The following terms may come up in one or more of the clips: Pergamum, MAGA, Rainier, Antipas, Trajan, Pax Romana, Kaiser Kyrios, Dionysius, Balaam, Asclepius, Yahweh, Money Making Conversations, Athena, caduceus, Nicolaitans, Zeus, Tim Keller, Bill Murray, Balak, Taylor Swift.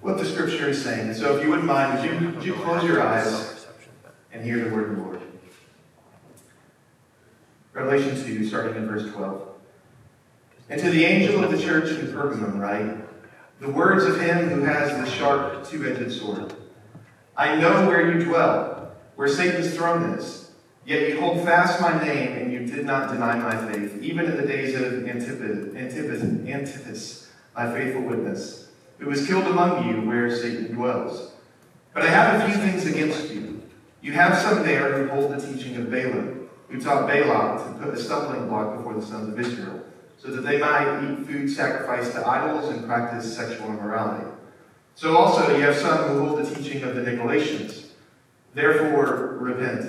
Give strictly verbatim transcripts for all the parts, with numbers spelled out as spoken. What the scripture is saying. And so if you wouldn't mind, would you, would you close your eyes and hear the word of the Lord? Revelation two, starting in verse twelve. And to the angel of the church in Pergamum write, the words of him who has the sharp two-edged sword. I know where you dwell, where Satan's throne is, yet you hold fast my name, and you did not deny my faith, even in the days of Antipas, Antipas, Antipas my faithful witness, who was killed among you where Satan dwells. But I have a few things against you. You have some there who hold the teaching of Balaam, who taught Balak to put a stumbling block before the sons of Israel, so that they might eat food sacrificed to idols and practice sexual immorality. So also you have some who hold the teaching of the Nicolaitans. Therefore, repent.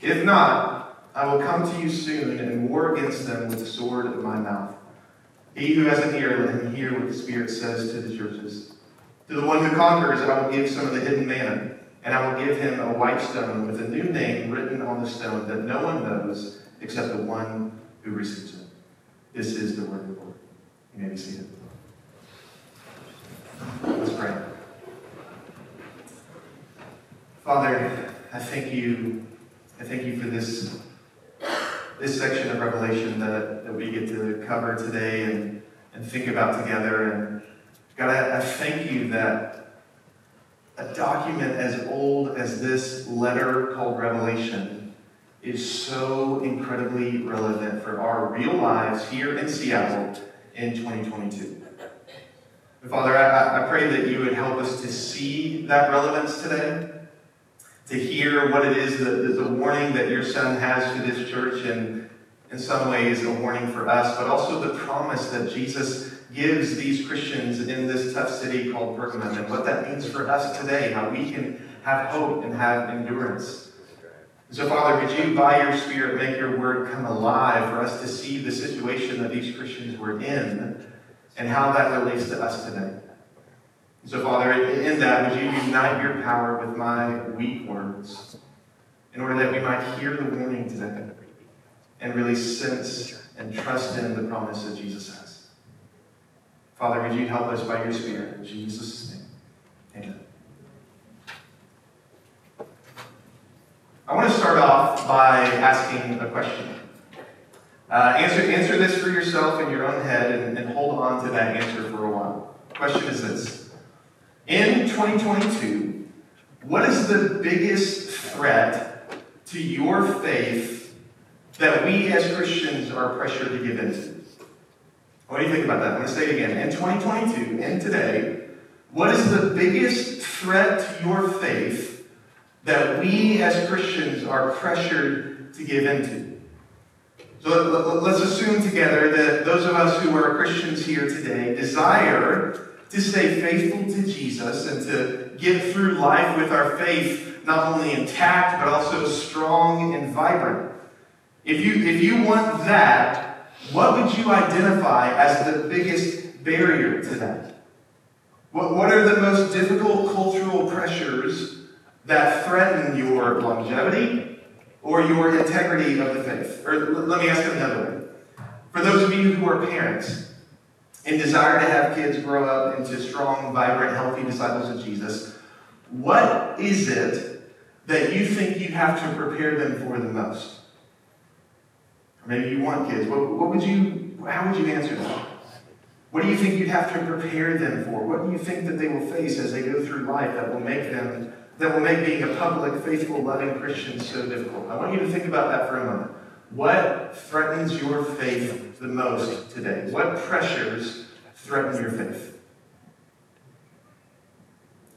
If not, I will come to you soon and war against them with the sword of my mouth. He who has an ear, let him hear what the Spirit says to the churches. To the one who conquers, I will give some of the hidden manna, and I will give him a white stone with a new name written on the stone that no one knows except the one who receives it. This is the word of the Lord. You may be seated. Let's pray. Father, I thank you. I thank you for this. This section of Revelation that, that we get to cover today and, and think about together. And God, I, I thank you that a document as old as this letter called Revelation is so incredibly relevant for our real lives here in Seattle in twenty twenty-two. And Father, I, I pray that you would help us to see that relevance today, to hear what it is, that is a warning that your son has to this church, and in some ways a warning for us, but also the promise that Jesus gives these Christians in this tough city called Pergamum, and what that means for us today, how we can have hope and have endurance. So Father, would you, by your Spirit, make your word come alive for us to see the situation that these Christians were in and how that relates to us today. So, Father, in that, would you unite your power with my weak words in order that we might hear the warning today and really sense and trust in the promise that Jesus has. Father, would you help us by your Spirit? In Jesus' name, amen. I want to start off by asking a question. Uh, answer, answer this for yourself in your own head and, and hold on to that answer for a while. The question is this. In twenty twenty-two, what is the biggest threat to your faith that we as Christians are pressured to give in to? What do you think about that? I'm going to say it again. In twenty twenty-two, in today, what is the biggest threat to your faith that we as Christians are pressured to give in to? So let's assume together that those of us who are Christians here today desire to stay faithful to Jesus and to get through life with our faith not only intact, but also strong and vibrant. If you, if you want that, what would you identify as the biggest barrier to that? What, what are the most difficult cultural pressures that threaten your longevity or your integrity of the faith? Or let me ask it another way. For those of you who are parents, and desire to have kids grow up into strong, vibrant, healthy disciples of Jesus, what is it that you think you have to prepare them for the most? Or maybe you want kids. What, what would you, how would you answer that? What do you think you'd have to prepare them for? What do you think that they will face as they go through life that will make them, that will make being a public, faithful, loving Christian so difficult? I want you to think about that for a moment. What threatens your faith the most today? What pressures threaten your faith.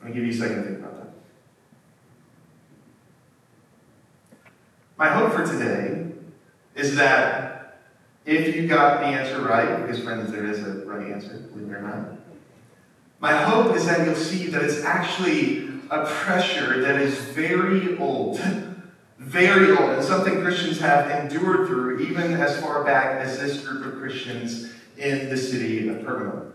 I'll give you a second to think about that. My hope for today is that if you got the answer right, because friends, there is a right answer, believe it or not, my hope is that you'll see that it's actually a pressure that is very old, very old, and something Christians have endured through even as far back as this group of Christians in the city of Pergamum.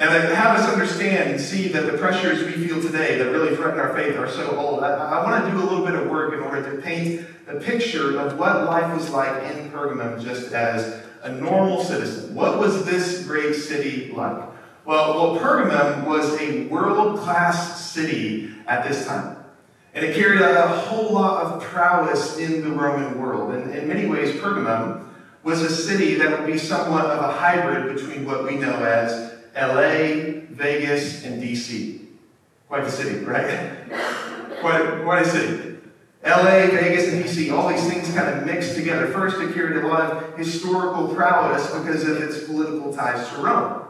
And to have us understand and see that the pressures we feel today that really threaten our faith are so old, I, I want to do a little bit of work in order to paint a picture of what life was like in Pergamum just as a normal citizen. What was this great city like? Well, well, Pergamum was a world-class city at this time. And it carried a whole lot of prowess in the Roman world. And in many ways, Pergamum was a city that would be somewhat of a hybrid between what we know as L A, Vegas, and D C Quite a city, right? Quite, quite a city. L A, Vegas, and D C, all these things kind of mixed together. First, it carried a lot of historical prowess because of its political ties to Rome.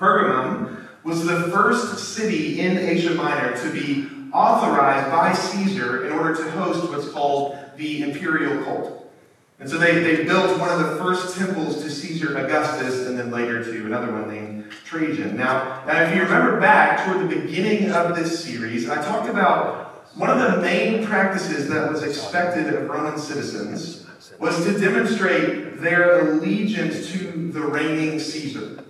Pergamum was the first city in Asia Minor to be authorized by Caesar in order to host what's called the imperial cult. And so they, they built one of the first temples to Caesar Augustus and then later to another one named Trajan. Now, now if you remember back toward the beginning of this series, I talked about one of the main practices that was expected of Roman citizens was to demonstrate their allegiance to the reigning Caesar.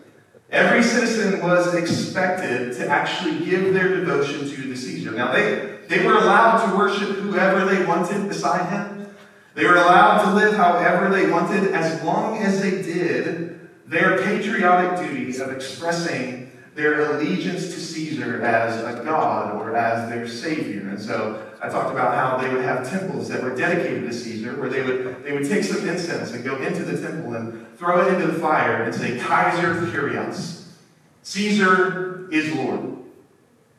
Every citizen was expected to actually give their devotion to the Caesar. Now, they, they were allowed to worship whoever they wanted beside him. They were allowed to live however they wanted as long as they did their patriotic duties of expressing their allegiance to Caesar as a god or as their savior. And so I talked about how they would have temples that were dedicated to Caesar, where they would, they would take some incense and go into the temple and throw it into the fire and say, "Kaiser Kyrios," Caesar is Lord.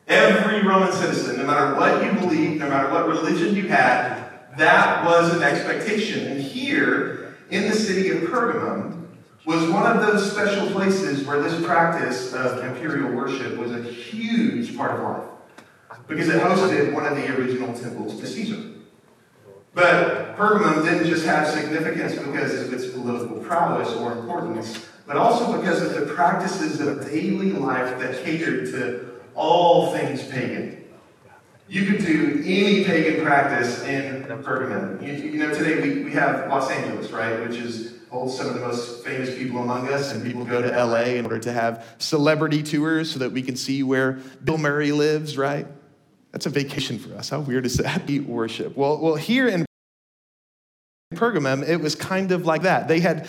Every Roman citizen, no matter what you believe, no matter what religion you had, that was an expectation. And here, in the city of Pergamum, was one of those special places where this practice of imperial worship was a huge part of life, because it hosted one of the original temples to Caesar. But Pergamum didn't just have significance because of its political prowess or importance, but also because of the practices of daily life that catered to all things pagan. You could do any pagan practice in Pergamum. You, you know, today we, we have Los Angeles, right, which is holds some of the most famous people among us, and people go to L A in order to have celebrity tours so that we can see where Bill Murray lives, right? That's a vacation for us. How weird is that? Eat worship. Well, well, here in Pergamum, it was kind of like that. They had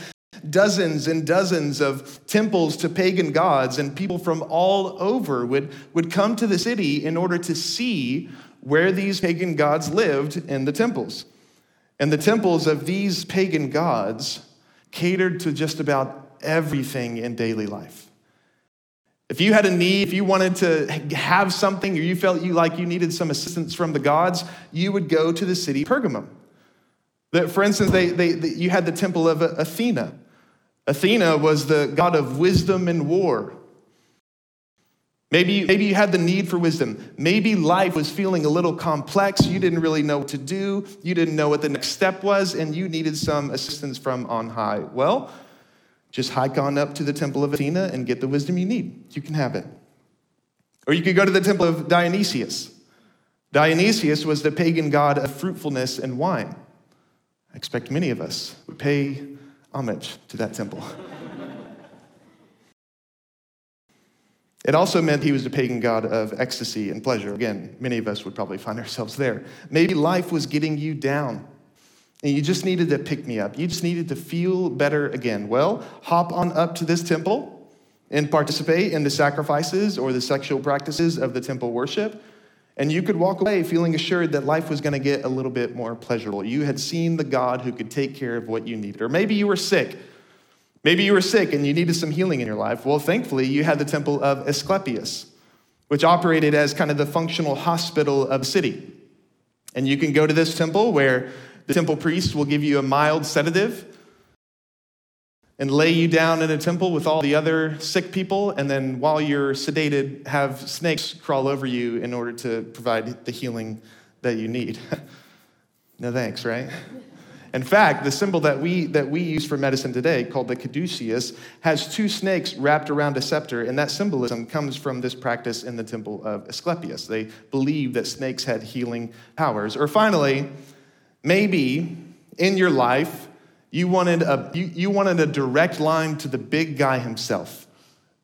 dozens and dozens of temples to pagan gods, and people from all over would, would come to the city in order to see where these pagan gods lived in the temples. And the temples of these pagan gods catered to just about everything in daily life. If you had a need, if you wanted to have something, or you felt you like you needed some assistance from the gods, you would go to the city Pergamum. That, for instance, they, they, they, you had the temple of Athena. Athena was the god of wisdom and war. Maybe, maybe you had the need for wisdom. Maybe life was feeling a little complex. You didn't really know what to do. You didn't know what the next step was, and you needed some assistance from on high. Well, just hike on up to the temple of Athena and get the wisdom you need. You can have it. Or you could go to the temple of Dionysius. Dionysius was the pagan god of fruitfulness and wine. I expect many of us would pay homage to that temple. It also meant he was the pagan god of ecstasy and pleasure. Again, many of us would probably find ourselves there. Maybe life was getting you down, and you just needed to pick me up. You just needed to feel better again. Well, hop on up to this temple and participate in the sacrifices or the sexual practices of the temple worship, and you could walk away feeling assured that life was going to get a little bit more pleasurable. You had seen the God who could take care of what you needed. Or maybe you were sick. Maybe you were sick and you needed some healing in your life. Well, thankfully, you had the temple of Asclepius, which operated as kind of the functional hospital of the city. And you can go to this temple where the temple priest will give you a mild sedative, and lay you down in a temple with all the other sick people, and then while you're sedated, have snakes crawl over you in order to provide the healing that you need. No thanks, right? In fact, the symbol that we that we use for medicine today, called the caduceus, has two snakes wrapped around a scepter, and that symbolism comes from this practice in the temple of Asclepius. They believed that snakes had healing powers. Or finally, maybe in your life, you wanted a you, you wanted a direct line to the big guy himself,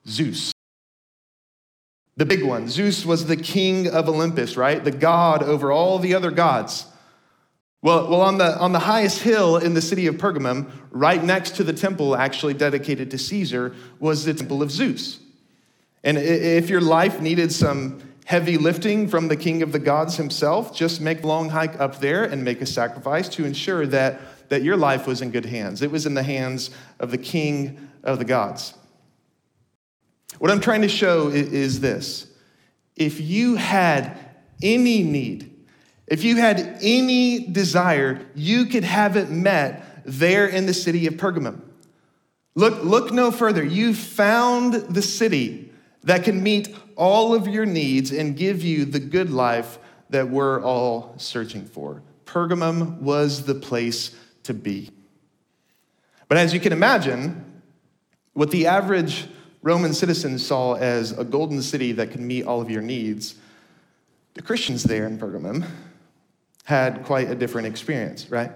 Zeus. The big one. Zeus was the king of Olympus, right? The god over all the other gods. Well, well, on the on the highest hill in the city of Pergamum, right next to the temple actually dedicated to Caesar, was the temple of Zeus. And if your life needed some heavy lifting from the king of the gods himself, just make a long hike up there and make a sacrifice to ensure that that your life was in good hands. It was in the hands of the king of the gods. What I'm trying to show is this. If you had any need, if you had any desire, you could have it met there in the city of Pergamum. Look, look no further. You found the city that can meet all of your needs and give you the good life that we're all searching for. Pergamum was the place to be. But as you can imagine, what the average Roman citizen saw as a golden city that could meet all of your needs, the Christians there in Pergamum had quite a different experience, right?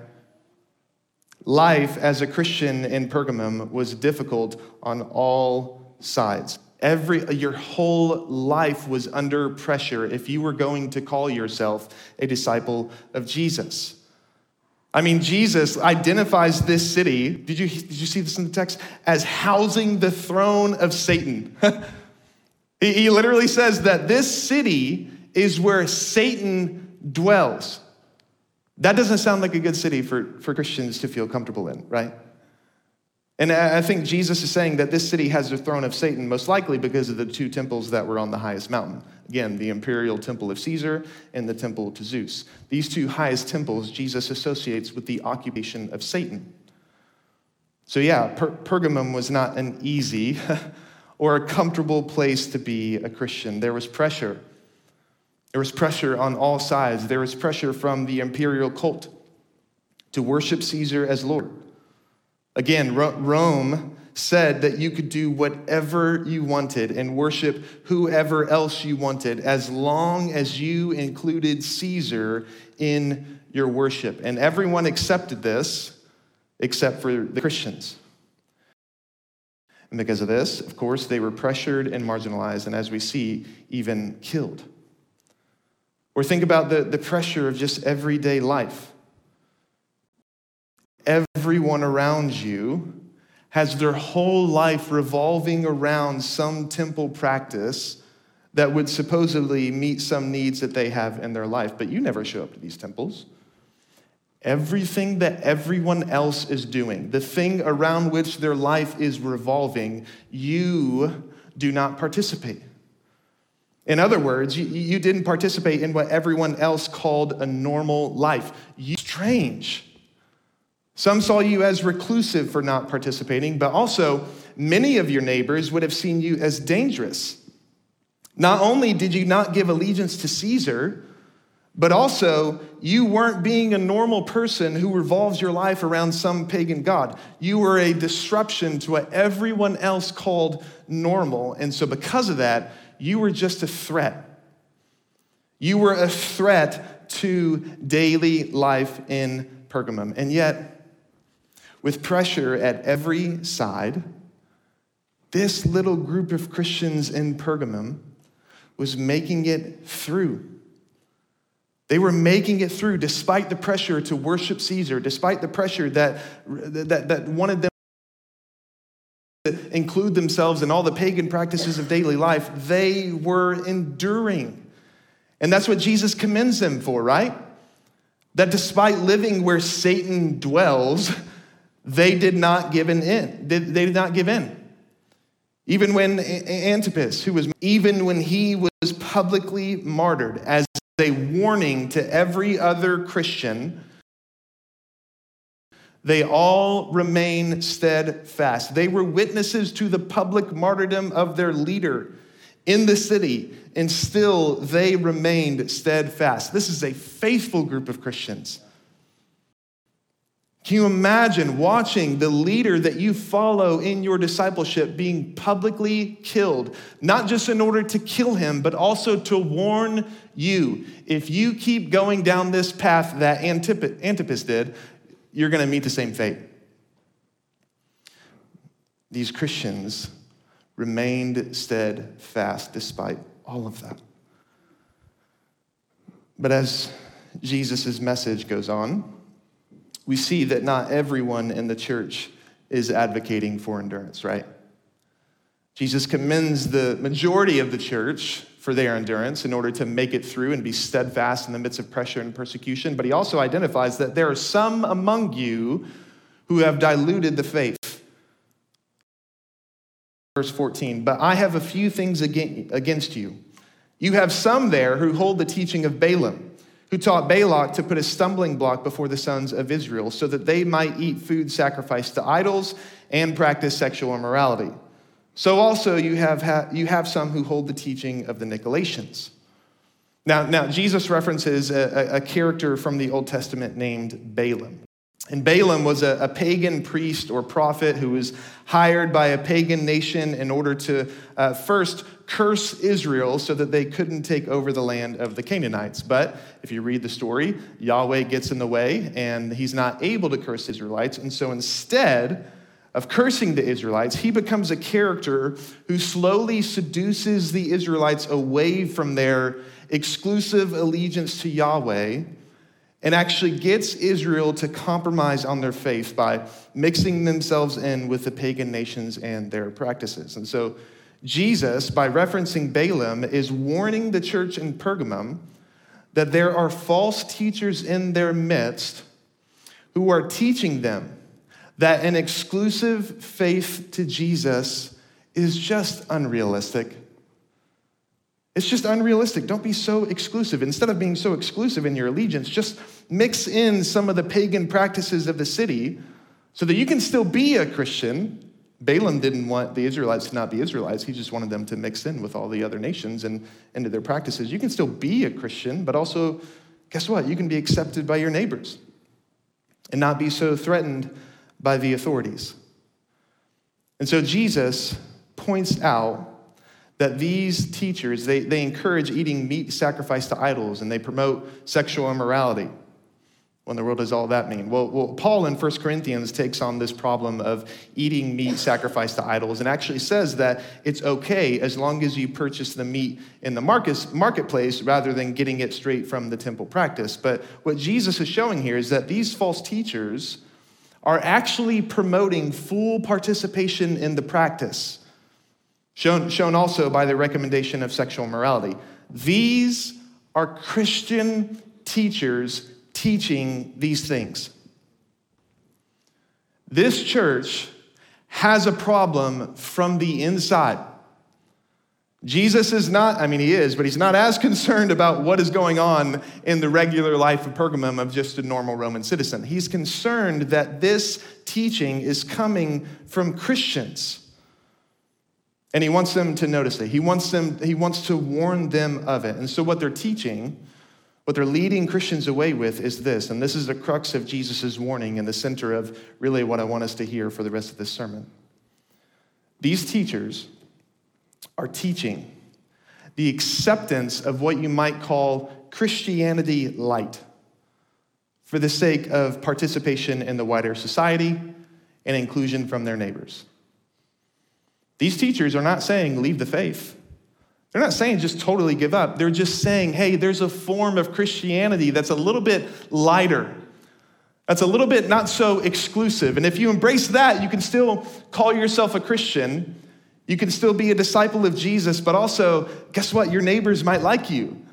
Life as a Christian in Pergamum was difficult on all sides. Every, your whole life was under pressure if you were going to call yourself a disciple of Jesus. I mean, Jesus identifies this city, did you, did you see this in the text, as housing the throne of Satan. he, he literally says that this city is where Satan dwells. That doesn't sound like a good city for, for Christians to feel comfortable in, right? And I think Jesus is saying that this city has the throne of Satan, most likely because of the two temples that were on the highest mountain. Again, the imperial temple of Caesar and the temple to Zeus. These two highest temples Jesus associates with the occupation of Satan. So yeah, per- Pergamum was not an easy or a comfortable place to be a Christian. There was pressure. There was pressure on all sides. There was pressure from the imperial cult to worship Caesar as Lord. Again, Rome said that you could do whatever you wanted and worship whoever else you wanted as long as you included Caesar in your worship. And everyone accepted this except for the Christians. And because of this, of course, they were pressured and marginalized and, as we see, even killed. Or think about the, the pressure of just everyday life. Everyone around you has their whole life revolving around some temple practice that would supposedly meet some needs that they have in their life, but you never show up to these temples. Everything that everyone else is doing, the thing around which their life is revolving, you do not participate. In other words, you, you didn't participate in what everyone else called a normal life. You're strange. Some saw you as reclusive for not participating, but also many of your neighbors would have seen you as dangerous. Not only did you not give allegiance to Caesar, but also you weren't being a normal person who revolves your life around some pagan god. You were a disruption to what everyone else called normal, and so because of that, you were just a threat. You were a threat to daily life in Pergamum, and yet, with pressure at every side, this little group of Christians in Pergamum was making it through. They were making it through despite the pressure to worship Caesar, despite the pressure that, that, that wanted them to include themselves in all the pagan practices of daily life. They were enduring. And that's what Jesus commends them for, right? That despite living where Satan dwells, They did not give an in. They did not give in. Even when Antipas, who was even when he was publicly martyred as a warning to every other Christian They all remain steadfast. They were witnesses to the public martyrdom of their leader in the city, and still they remained steadfast. This is a faithful group of Christians. Can you imagine watching the leader that you follow in your discipleship being publicly killed, not just in order to kill him, but also to warn you? If you keep going down this path that Antipas did, you're going to meet the same fate. These Christians remained steadfast despite all of that. But as Jesus' message goes on, we see that not everyone in the church is advocating for endurance, right? Jesus commends the majority of the church for their endurance in order to make it through and be steadfast in the midst of pressure and persecution, but he also identifies that there are some among you who have diluted the faith. Verse fourteen, but I have a few things against you. You have some there who hold the teaching of Balaam, who taught Balak to put a stumbling block before the sons of Israel so that they might eat food sacrificed to idols and practice sexual immorality. So also you have ha- you have some who hold the teaching of the Nicolaitans. Now, now Jesus references a, a, a character from the Old Testament named Balaam. And Balaam was a, a pagan priest or prophet who was hired by a pagan nation in order to uh, first curse Israel so that they couldn't take over the land of the Canaanites. But if you read the story, Yahweh gets in the way and he's not able to curse the Israelites. And so instead of cursing the Israelites, he becomes a character who slowly seduces the Israelites away from their exclusive allegiance to Yahweh and actually gets Israel to compromise on their faith by mixing themselves in with the pagan nations and their practices. And so Jesus, by referencing Balaam, is warning the church in Pergamum that there are false teachers in their midst who are teaching them that an exclusive faith to Jesus is just unrealistic. It's just unrealistic. Don't be so exclusive. Instead of being so exclusive in your allegiance, just mix in some of the pagan practices of the city so that you can still be a Christian. Balaam didn't want the Israelites to not be Israelites. He just wanted them to mix in with all the other nations and into their practices. You can still be a Christian, but also, guess what? You can be accepted by your neighbors and not be so threatened by the authorities. And so Jesus points out that these teachers, they, they encourage eating meat sacrificed to idols and they promote sexual immorality. What in the world does all that mean? Well, well, Paul in First Corinthians takes on this problem of eating meat sacrificed to idols and actually says that it's okay as long as you purchase the meat in the market, marketplace rather than getting it straight from the temple practice. But what Jesus is showing here is that these false teachers are actually promoting full participation in the practice, Shown, shown also by the recommendation of sexual morality. These are Christian teachers teaching these things. This church has a problem from the inside. Jesus is not, I mean, he is, but he's not as concerned about what is going on in the regular life of Pergamum of just a normal Roman citizen. He's concerned that this teaching is coming from Christians. And he wants them to notice it. He wants them, he wants to warn them of it. And so what they're teaching, what they're leading Christians away with is this, and this is the crux of Jesus' warning and the center of really what I want us to hear for the rest of this sermon. These teachers are teaching the acceptance of what you might call Christianity light for the sake of participation in the wider society and inclusion from their neighbors. These teachers are not saying leave the faith. They're not saying just totally give up. They're just saying, hey, there's a form of Christianity that's a little bit lighter. That's a little bit not so exclusive. And if you embrace that, you can still call yourself a Christian. You can still be a disciple of Jesus, but also, guess what? Your neighbors might like you.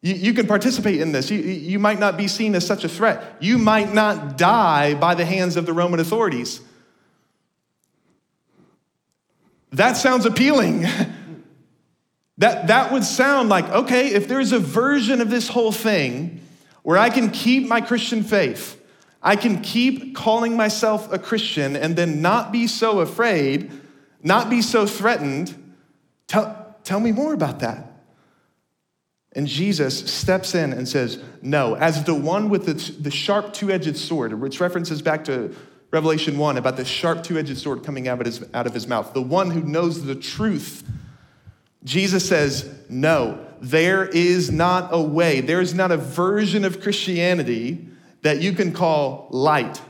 You, you can participate in this. You, you might not be seen as such a threat. You might not die by the hands of the Roman authorities. That sounds appealing. That, that would sound like, okay, if there's a version of this whole thing where I can keep my Christian faith, I can keep calling myself a Christian and then not be so afraid, not be so threatened. Tell, tell me more about that. And Jesus steps in and says, no, as the one with the, the sharp two-edged sword, which references back to Revelation one about the sharp two-edged sword coming out of his, out of his mouth, the one who knows the truth. Jesus says, no, there is not a way. There is not a version of Christianity that you can call light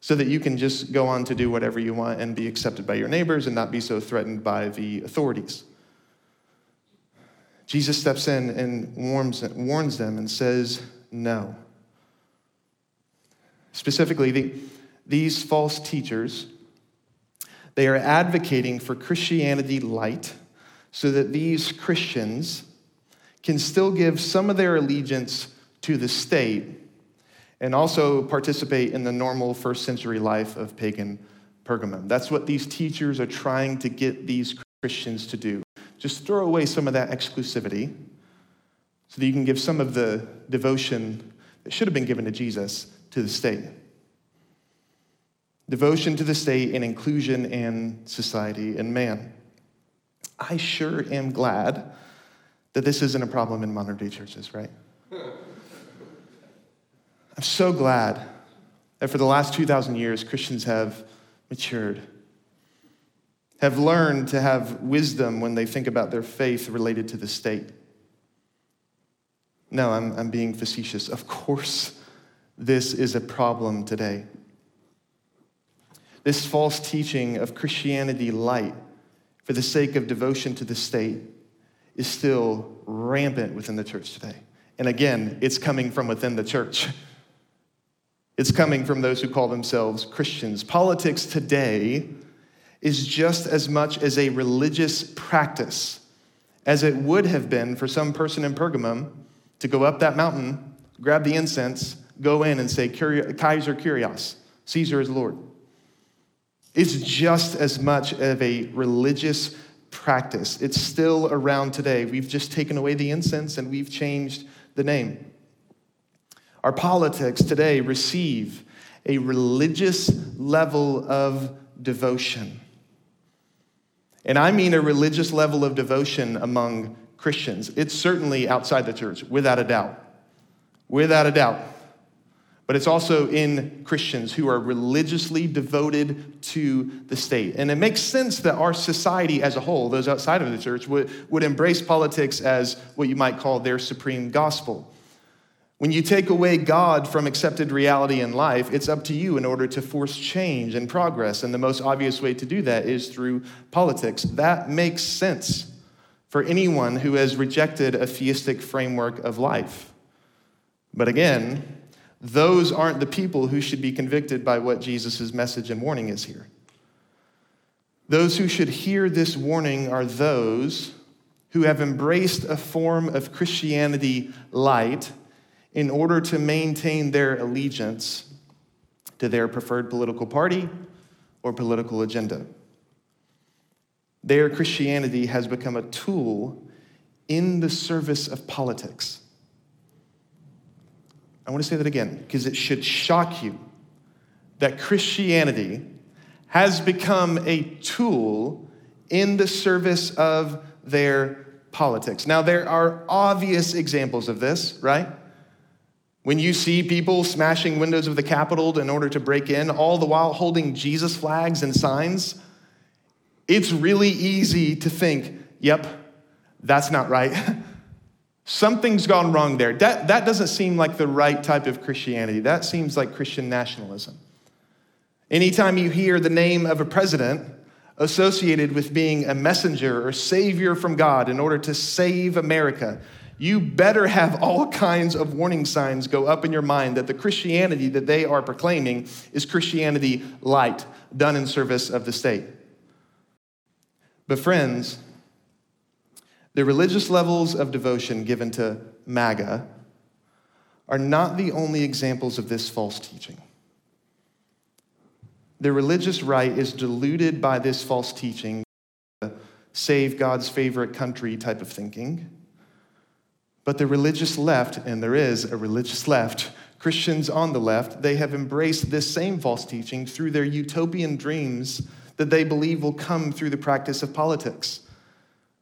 so that you can just go on to do whatever you want and be accepted by your neighbors and not be so threatened by the authorities. Jesus steps in and warns, warns them and says, no. Specifically, the, these false teachers, they are advocating for Christianity light so that these Christians can still give some of their allegiance to the state and also participate in the normal first century life of pagan Pergamum. That's what these teachers are trying to get these Christians to do. Just throw away some of that exclusivity so that you can give some of the devotion that should have been given to Jesus to the state. Devotion to the state and inclusion in society and man. I sure am glad that this isn't a problem in modern day churches, right? I'm so glad that for the last two thousand years, Christians have matured, have learned to have wisdom when they think about their faith related to the state. No, I'm, I'm being facetious. Of course, this is a problem today. This false teaching of Christianity light for the sake of devotion to the state is still rampant within the church today. And again, it's coming from within the church. It's coming from those who call themselves Christians. Politics today is just as much as a religious practice as it would have been for some person in Pergamum to go up that mountain, grab the incense, go in and say, Kaiser Kyrios, Caesar is Lord. It's just as much of a religious practice. It's still around today. We've just taken away the incense and we've changed the name. Our politics today receive a religious level of devotion. And I mean a religious level of devotion among Christians. It's certainly outside the church, without a doubt. Without a doubt. But it's also in Christians who are religiously devoted to the state. And it makes sense that our society as a whole, those outside of the church, would, would embrace politics as what you might call their supreme gospel. When you take away God from accepted reality in life, it's up to you in order to force change and progress. And the most obvious way to do that is through politics. That makes sense for anyone who has rejected a theistic framework of life. But again, those aren't the people who should be convicted by what Jesus' message and warning is here. Those who should hear this warning are those who have embraced a form of Christianity light in order to maintain their allegiance to their preferred political party or political agenda. Their Christianity has become a tool in the service of politics. I want to say that again, because it should shock you that Christianity has become a tool in the service of their politics. Now, there are obvious examples of this, right? When you see people smashing windows of the Capitol in order to break in, all the while holding Jesus flags and signs, it's really easy to think, yep, that's not right. Something's gone wrong there. That, that doesn't seem like the right type of Christianity. That seems like Christian nationalism. Anytime you hear the name of a president associated with being a messenger or savior from God in order to save America, you better have all kinds of warning signs go up in your mind that the Christianity that they are proclaiming is Christianity light, done in service of the state. But friends, the religious levels of devotion given to MAGA are not the only examples of this false teaching. The religious right is diluted by this false teaching, save God's favorite country type of thinking. But the religious left, and there is a religious left, Christians on the left, they have embraced this same false teaching through their utopian dreams that they believe will come through the practice of politics.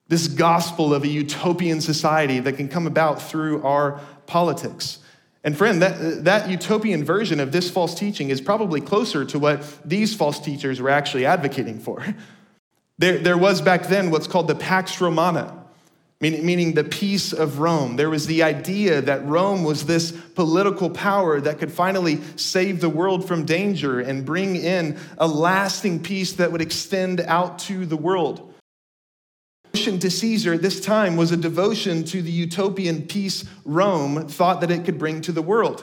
This gospel of a utopian society that can come about through our politics. And friend, that, that utopian version of this false teaching is probably closer to what these false teachers were actually advocating for. There, there was back then what's called the Pax Romana, meaning, meaning the peace of Rome. There was the idea that Rome was this political power that could finally save the world from danger and bring in a lasting peace that would extend out to the world. Devotion to Caesar at this time was a devotion to the utopian peace Rome thought that it could bring to the world.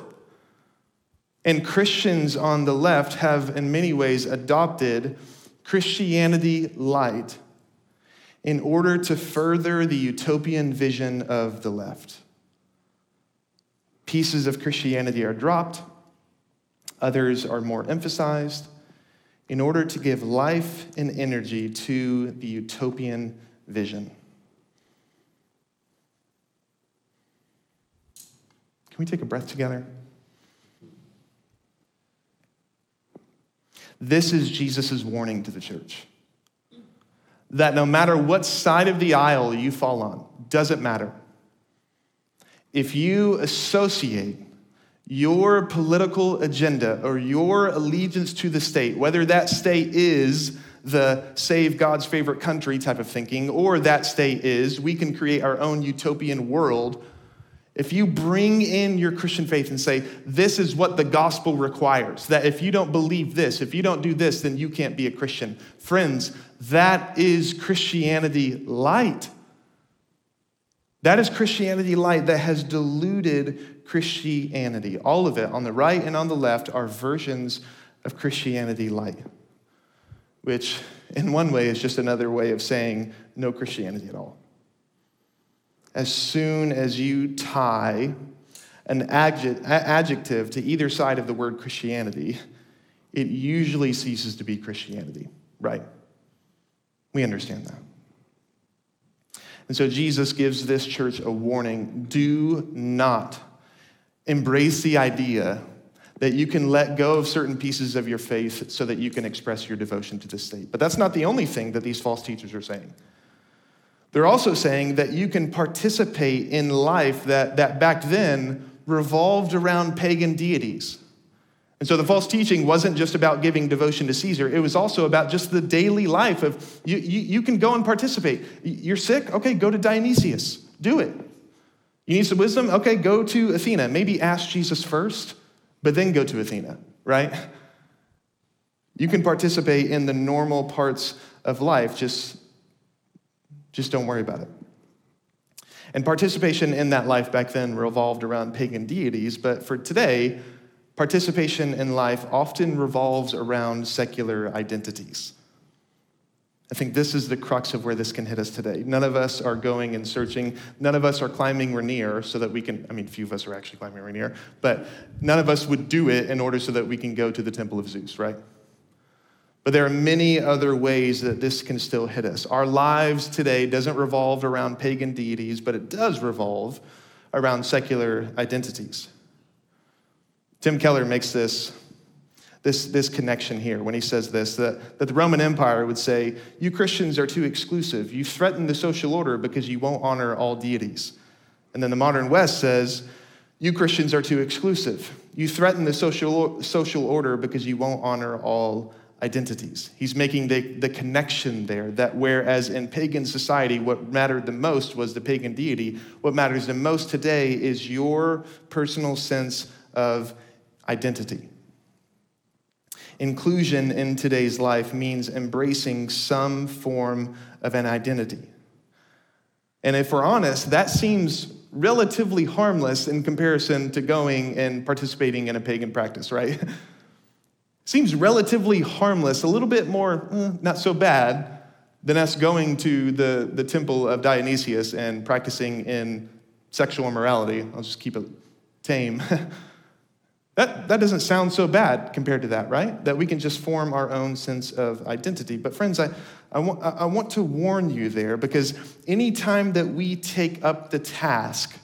And Christians on the left have in many ways adopted Christianity light in order to further the utopian vision of the left. Pieces of Christianity are dropped, others are more emphasized, in order to give life and energy to the utopian vision. Can we take a breath together? This is Jesus' warning to the church. That no matter what side of the aisle you fall on, doesn't matter. If you associate your political agenda or your allegiance to the state, whether that state is the save God's favorite country type of thinking, or that state is we can create our own utopian world, if you bring in your Christian faith and say, this is what the gospel requires, that if you don't believe this, if you don't do this, then you can't be a Christian. Friends, that is Christianity light. That is Christianity light that has diluted Christianity. All of it, on the right and on the left, are versions of Christianity light, which in one way is just another way of saying no Christianity at all. As soon as you tie an adjective to either side of the word Christianity, it usually ceases to be Christianity, right? We understand that. And so Jesus gives this church a warning. Do not embrace the idea that you can let go of certain pieces of your faith so that you can express your devotion to the state. But that's not the only thing that these false teachers are saying. They're also saying that you can participate in life that, that back then revolved around pagan deities. And so the false teaching wasn't just about giving devotion to Caesar. It was also about just the daily life of you, you, you can go and participate. You're sick? Okay, go to Dionysius. Do it. You need some wisdom? Okay, go to Athena. Maybe ask Jesus first, but then go to Athena, right? You can participate in the normal parts of life, just Just don't worry about it. And participation in that life back then revolved around pagan deities, but for today, participation in life often revolves around secular identities. I think this is the crux of where this can hit us today. None of us are going and searching. None of us are climbing Rainier so that we can, I mean, few of us are actually climbing Rainier, but none of us would do it in order so that we can go to the temple of Zeus, right? But there are many other ways that this can still hit us. Our lives today doesn't revolve around pagan deities, but it does revolve around secular identities. Tim Keller makes this, this, this connection here when he says this, that, that the Roman Empire would say, you Christians are too exclusive. You threaten the social order because you won't honor all deities. And then the modern West says, you Christians are too exclusive. You threaten the social, social order because you won't honor all deities. Identities. He's making the, the connection there that whereas in pagan society, what mattered the most was the pagan deity, what matters the most today is your personal sense of identity. Inclusion in today's life means embracing some form of an identity. And if we're honest, that seems relatively harmless in comparison to going and participating in a pagan practice, right? Seems relatively harmless, a little bit more eh, not so bad than us going to the, the temple of Dionysius and practicing in sexual immorality. I'll just keep it tame. that, that doesn't sound so bad compared to that, right? That we can just form our own sense of identity. But friends, I, I, want, I want to warn you there because any time that we take up the task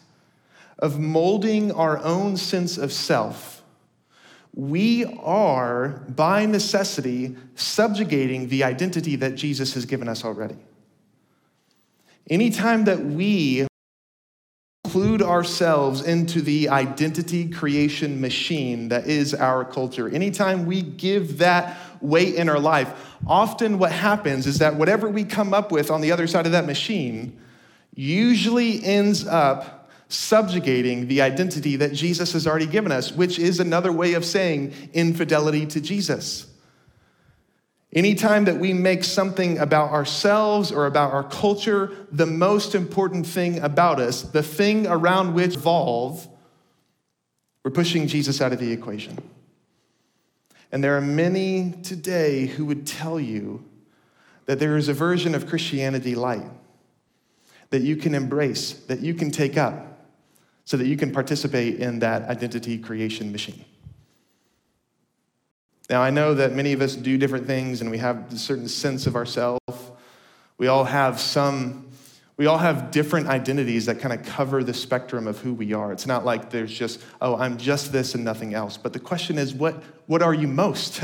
of molding our own sense of self, we are by necessity subjugating the identity that Jesus has given us already. Anytime that we include ourselves into the identity creation machine that is our culture, anytime we give that weight in our life, often what happens is that whatever we come up with on the other side of that machine usually ends up subjugating the identity that Jesus has already given us, which is another way of saying infidelity to Jesus. Anytime that we make something about ourselves or about our culture the most important thing about us, the thing around which we evolve, we're pushing Jesus out of the equation. And there are many today who would tell you that there is a version of Christianity light that you can embrace, that you can take up, so that you can participate in that identity creation machine. Now, I know that many of us do different things and we have a certain sense of ourselves. We all have some, we all have different identities that kind of cover the spectrum of who we are. It's not like there's just, oh, I'm just this and nothing else. But the question is, what, what are you most?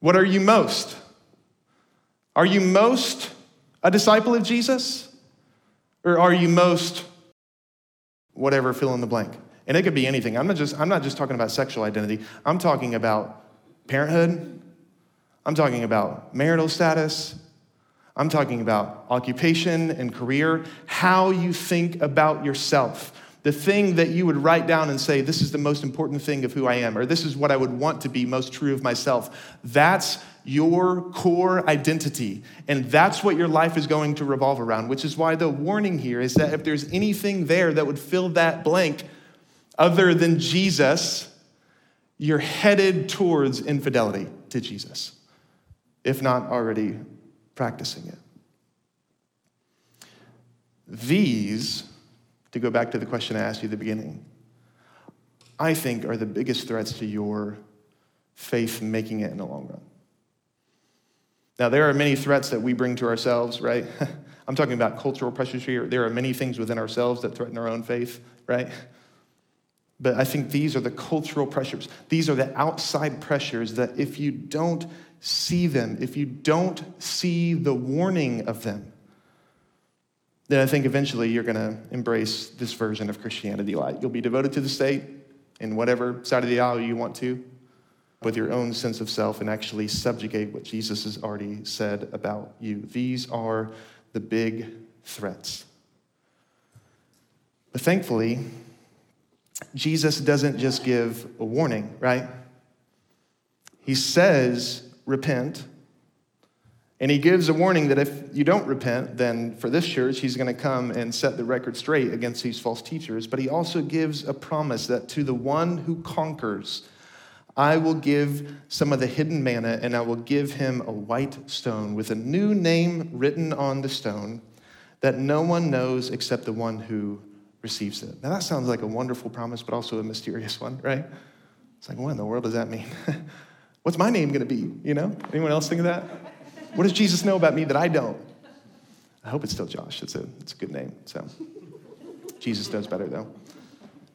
What are you most? Are you most a disciple of Jesus? Or are you most whatever, fill in the blank? And it could be anything. I'm not just, I'm not just talking about sexual identity. I'm talking about parenthood. I'm talking about marital status. I'm talking about occupation and career, how you think about yourself, the thing that you would write down and say, this is the most important thing of who I am, or this is what I would want to be most true of myself. That's your core identity. And that's what your life is going to revolve around, which is why the warning here is that if there's anything there that would fill that blank other than Jesus, you're headed towards infidelity to Jesus, if not already practicing it. These, to go back to the question I asked you at the beginning, I think are the biggest threats to your faith making it in the long run. Now, there are many threats that we bring to ourselves, right? I'm talking about cultural pressures here. There are many things within ourselves that threaten our own faith, right? But I think these are the cultural pressures. These are the outside pressures that if you don't see them, if you don't see the warning of them, then I think eventually you're going to embrace this version of Christianity light. You'll be devoted to the state in whatever side of the aisle you want to with your own sense of self and actually subjugate what Jesus has already said about you. These are the big threats. But thankfully, Jesus doesn't just give a warning, right? He says, repent. And he gives a warning that if you don't repent, then for this church, he's going to come and set the record straight against these false teachers. But he also gives a promise that to the one who conquers, I will give some of the hidden manna, and I will give him a white stone with a new name written on the stone that no one knows except the one who receives it. Now that sounds like a wonderful promise, but also a mysterious one, right? It's like, what in the world does that mean? What's my name gonna be, you know? Anyone else think of that? What does Jesus know about me that I don't? I hope it's still Josh, it's a, it's a good name, so. Jesus knows better though.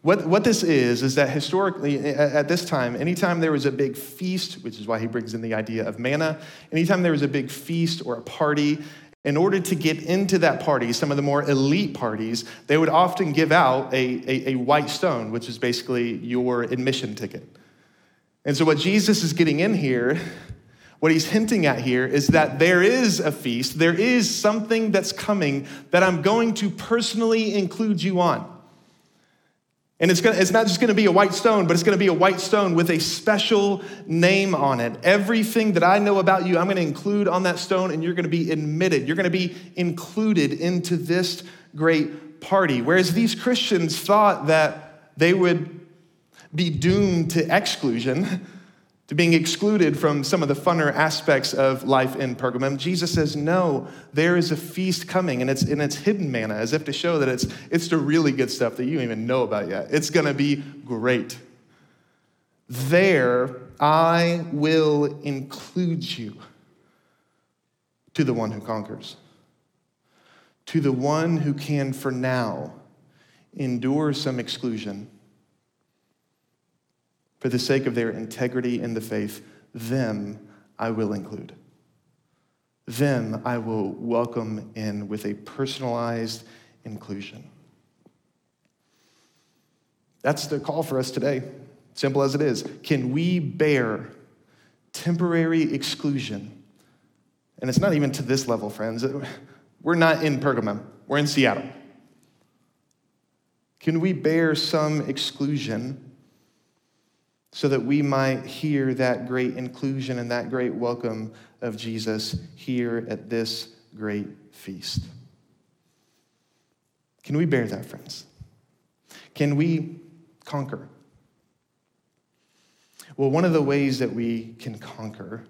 What, what this is, is that historically, at this time, anytime there was a big feast, which is why he brings in the idea of manna, anytime there was a big feast or a party, in order to get into that party, some of the more elite parties, they would often give out a, a, a white stone, which is basically your admission ticket. And so what Jesus is getting in here, what he's hinting at here is that there is a feast, there is something that's coming that I'm going to personally include you on. And it's, gonna, it's not just gonna be a white stone, but it's gonna be a white stone with a special name on it. Everything that I know about you, I'm gonna include on that stone, and you're gonna be admitted. You're gonna be included into this great party. Whereas these Christians thought that they would be doomed to exclusion, to being excluded from some of the funner aspects of life in Pergamum, Jesus says, no, there is a feast coming, and it's and it's hidden manna, as if to show that it's it's the really good stuff that you don't even know about yet. It's gonna be great. There, I will include you to the one who conquers, to the one who can for now endure some exclusion for the sake of their integrity in the faith, them I will include. Them I will welcome in with a personalized inclusion. That's the call for us today, simple as it is. Can we bear temporary exclusion? And it's not even to this level, friends. We're not in Pergamum. We're in Seattle. Can we bear some exclusion so that we might hear that great inclusion and that great welcome of Jesus here at this great feast? Can we bear that, friends? Can we conquer? Well, one of the ways that we can conquer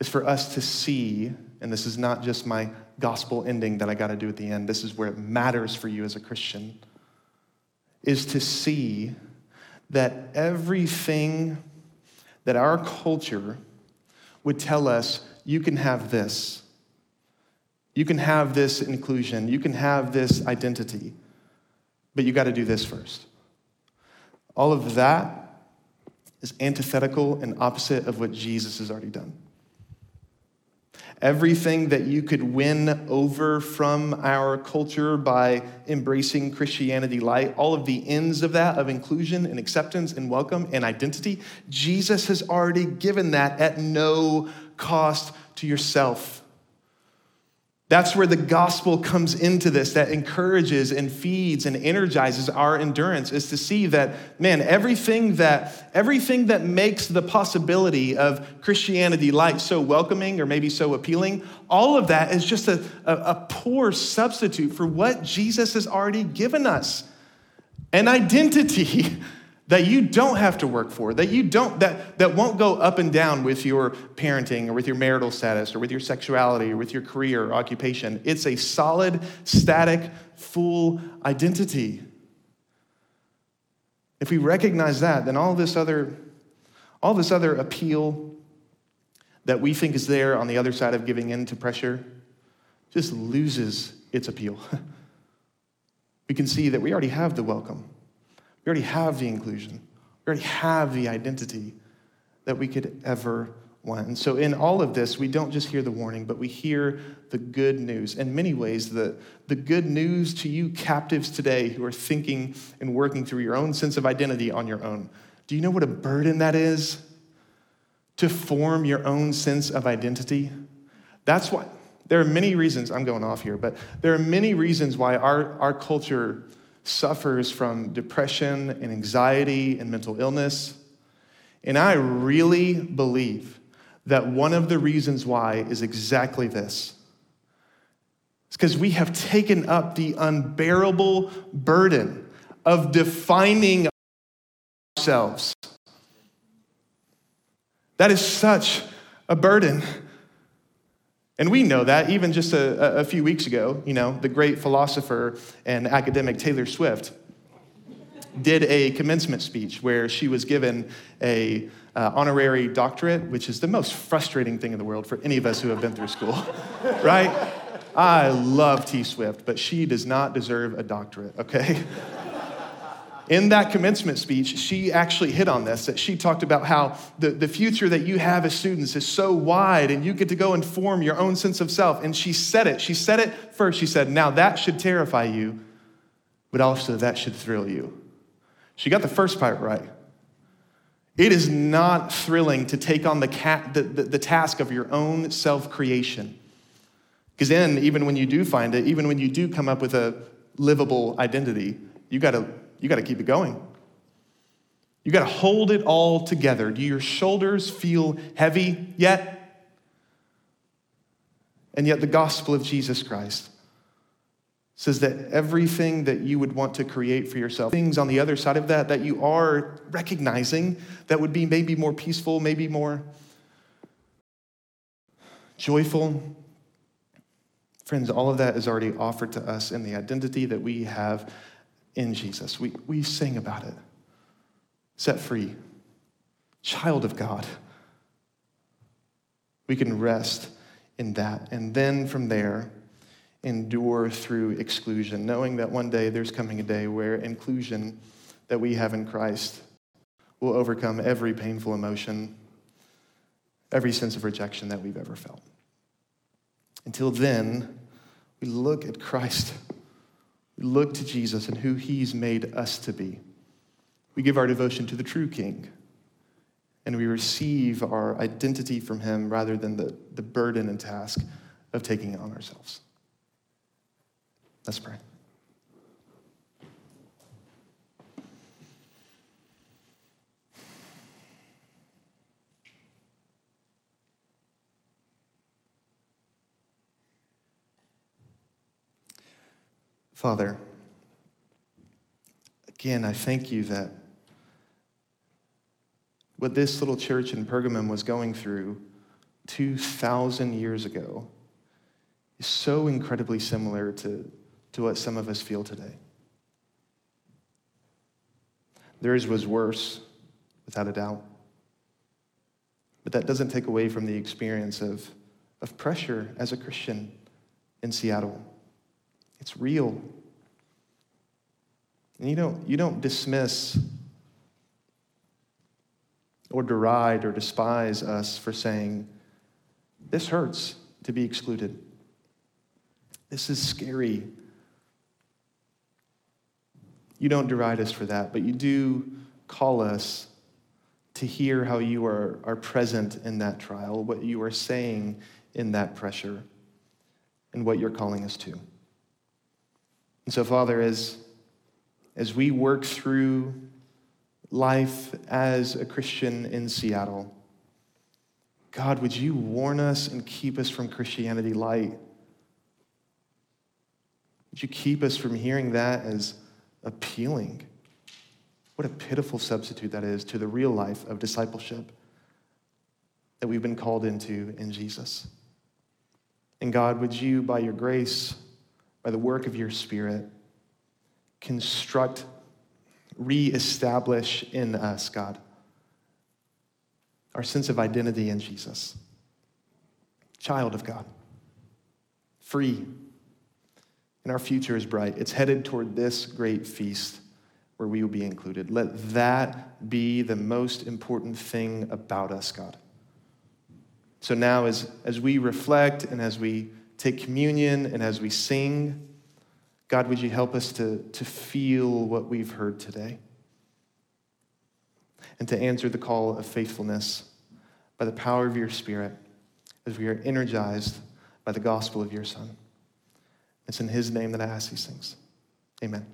is for us to see, and this is not just my gospel ending that I got to do at the end, this is where it matters for you as a Christian, is to see that everything that our culture would tell us, you can have this. You can have this inclusion. You can have this identity. But you got to do this first. All of that is antithetical and opposite of what Jesus has already done. Everything that you could win over from our culture by embracing Christianity light, all of the ends of that, of inclusion and acceptance and welcome and identity, Jesus has already given that at no cost to yourself. That's where the gospel comes into this, that encourages and feeds and energizes our endurance, is to see that, man, everything that everything that makes the possibility of Christianity light so welcoming or maybe so appealing, all of that is just a, a, a poor substitute for what Jesus has already given us. An identity that you don't have to work for, that you don't, that, that won't go up and down with your parenting or with your marital status or with your sexuality or with your career or occupation. It's a solid, static, full identity. If we recognize that, then all this other, all this other appeal that we think is there on the other side of giving in to pressure just loses its appeal. We can see that we already have the welcome. We already have the inclusion. We already have the identity that we could ever want. And so in all of this, we don't just hear the warning, but we hear the good news. In many ways, the, the good news to you captives today who are thinking and working through your own sense of identity on your own. Do you know what a burden that is? To form your own sense of identity? That's why there are many reasons, I'm going off here, but there are many reasons why our, our culture suffers from depression and anxiety and mental illness. And I really believe that one of the reasons why is exactly this. It's because we have taken up the unbearable burden of defining ourselves. That is such a burden. And we know that even just a, a few weeks ago, you know, the great philosopher and academic Taylor Swift did a commencement speech where she was given a uh, honorary doctorate, which is the most frustrating thing in the world for any of us who have been through school, right? I love T. Swift, but she does not deserve a doctorate, okay? In that commencement speech, she actually hit on this, that she talked about how the, the future that you have as students is so wide and you get to go and form your own sense of self. And she said it. She said it first. She said, now that should terrify you, but also that should thrill you. She got the first part right. It is not thrilling to take on the, ca- the, the, the task of your own self-creation. Because then, even when you do find it, even when you do come up with a livable identity, you got to You got to keep it going. You got to hold it all together. Do your shoulders feel heavy yet? And yet the gospel of Jesus Christ says that everything that you would want to create for yourself, things on the other side of that, that you are recognizing that would be maybe more peaceful, maybe more joyful. Friends, all of that is already offered to us in the identity that we have in Jesus. We, we sing about it. Set free. Child of God. We can rest in that. And then from there, endure through exclusion, knowing that one day there's coming a day where inclusion that we have in Christ will overcome every painful emotion, every sense of rejection that we've ever felt. Until then, we look at Christ. We look to Jesus and who he's made us to be. We give our devotion to the true King, and we receive our identity from him rather than the, the burden and task of taking it on ourselves. Let's pray. Father, again, I thank you that what this little church in Pergamum was going through two thousand years ago is so incredibly similar to, to what some of us feel today. Theirs was worse, without a doubt. But that doesn't take away from the experience of, of pressure as a Christian in Seattle. It's real. And you don't, you don't dismiss or deride or despise us for saying, this hurts to be excluded. This is scary. You don't deride us for that, but you do call us to hear how you are, are present in that trial, what you are saying in that pressure, and what you're calling us to. And so, Father, as, as we work through life as a Christian in Seattle, God, would you warn us and keep us from Christianity light? Would you keep us from hearing that as appealing? What a pitiful substitute that is to the real life of discipleship that we've been called into in Jesus. And God, would you, by your grace, by the work of your Spirit, construct, reestablish in us, God, our sense of identity in Jesus. Child of God, free, and our future is bright. It's headed toward this great feast where we will be included. Let that be the most important thing about us, God. So now as, as we reflect and as we take communion, and as we sing, God, would you help us to, to feel what we've heard today and to answer the call of faithfulness by the power of your Spirit as we are energized by the gospel of your Son. It's in his name that I ask these things. Amen.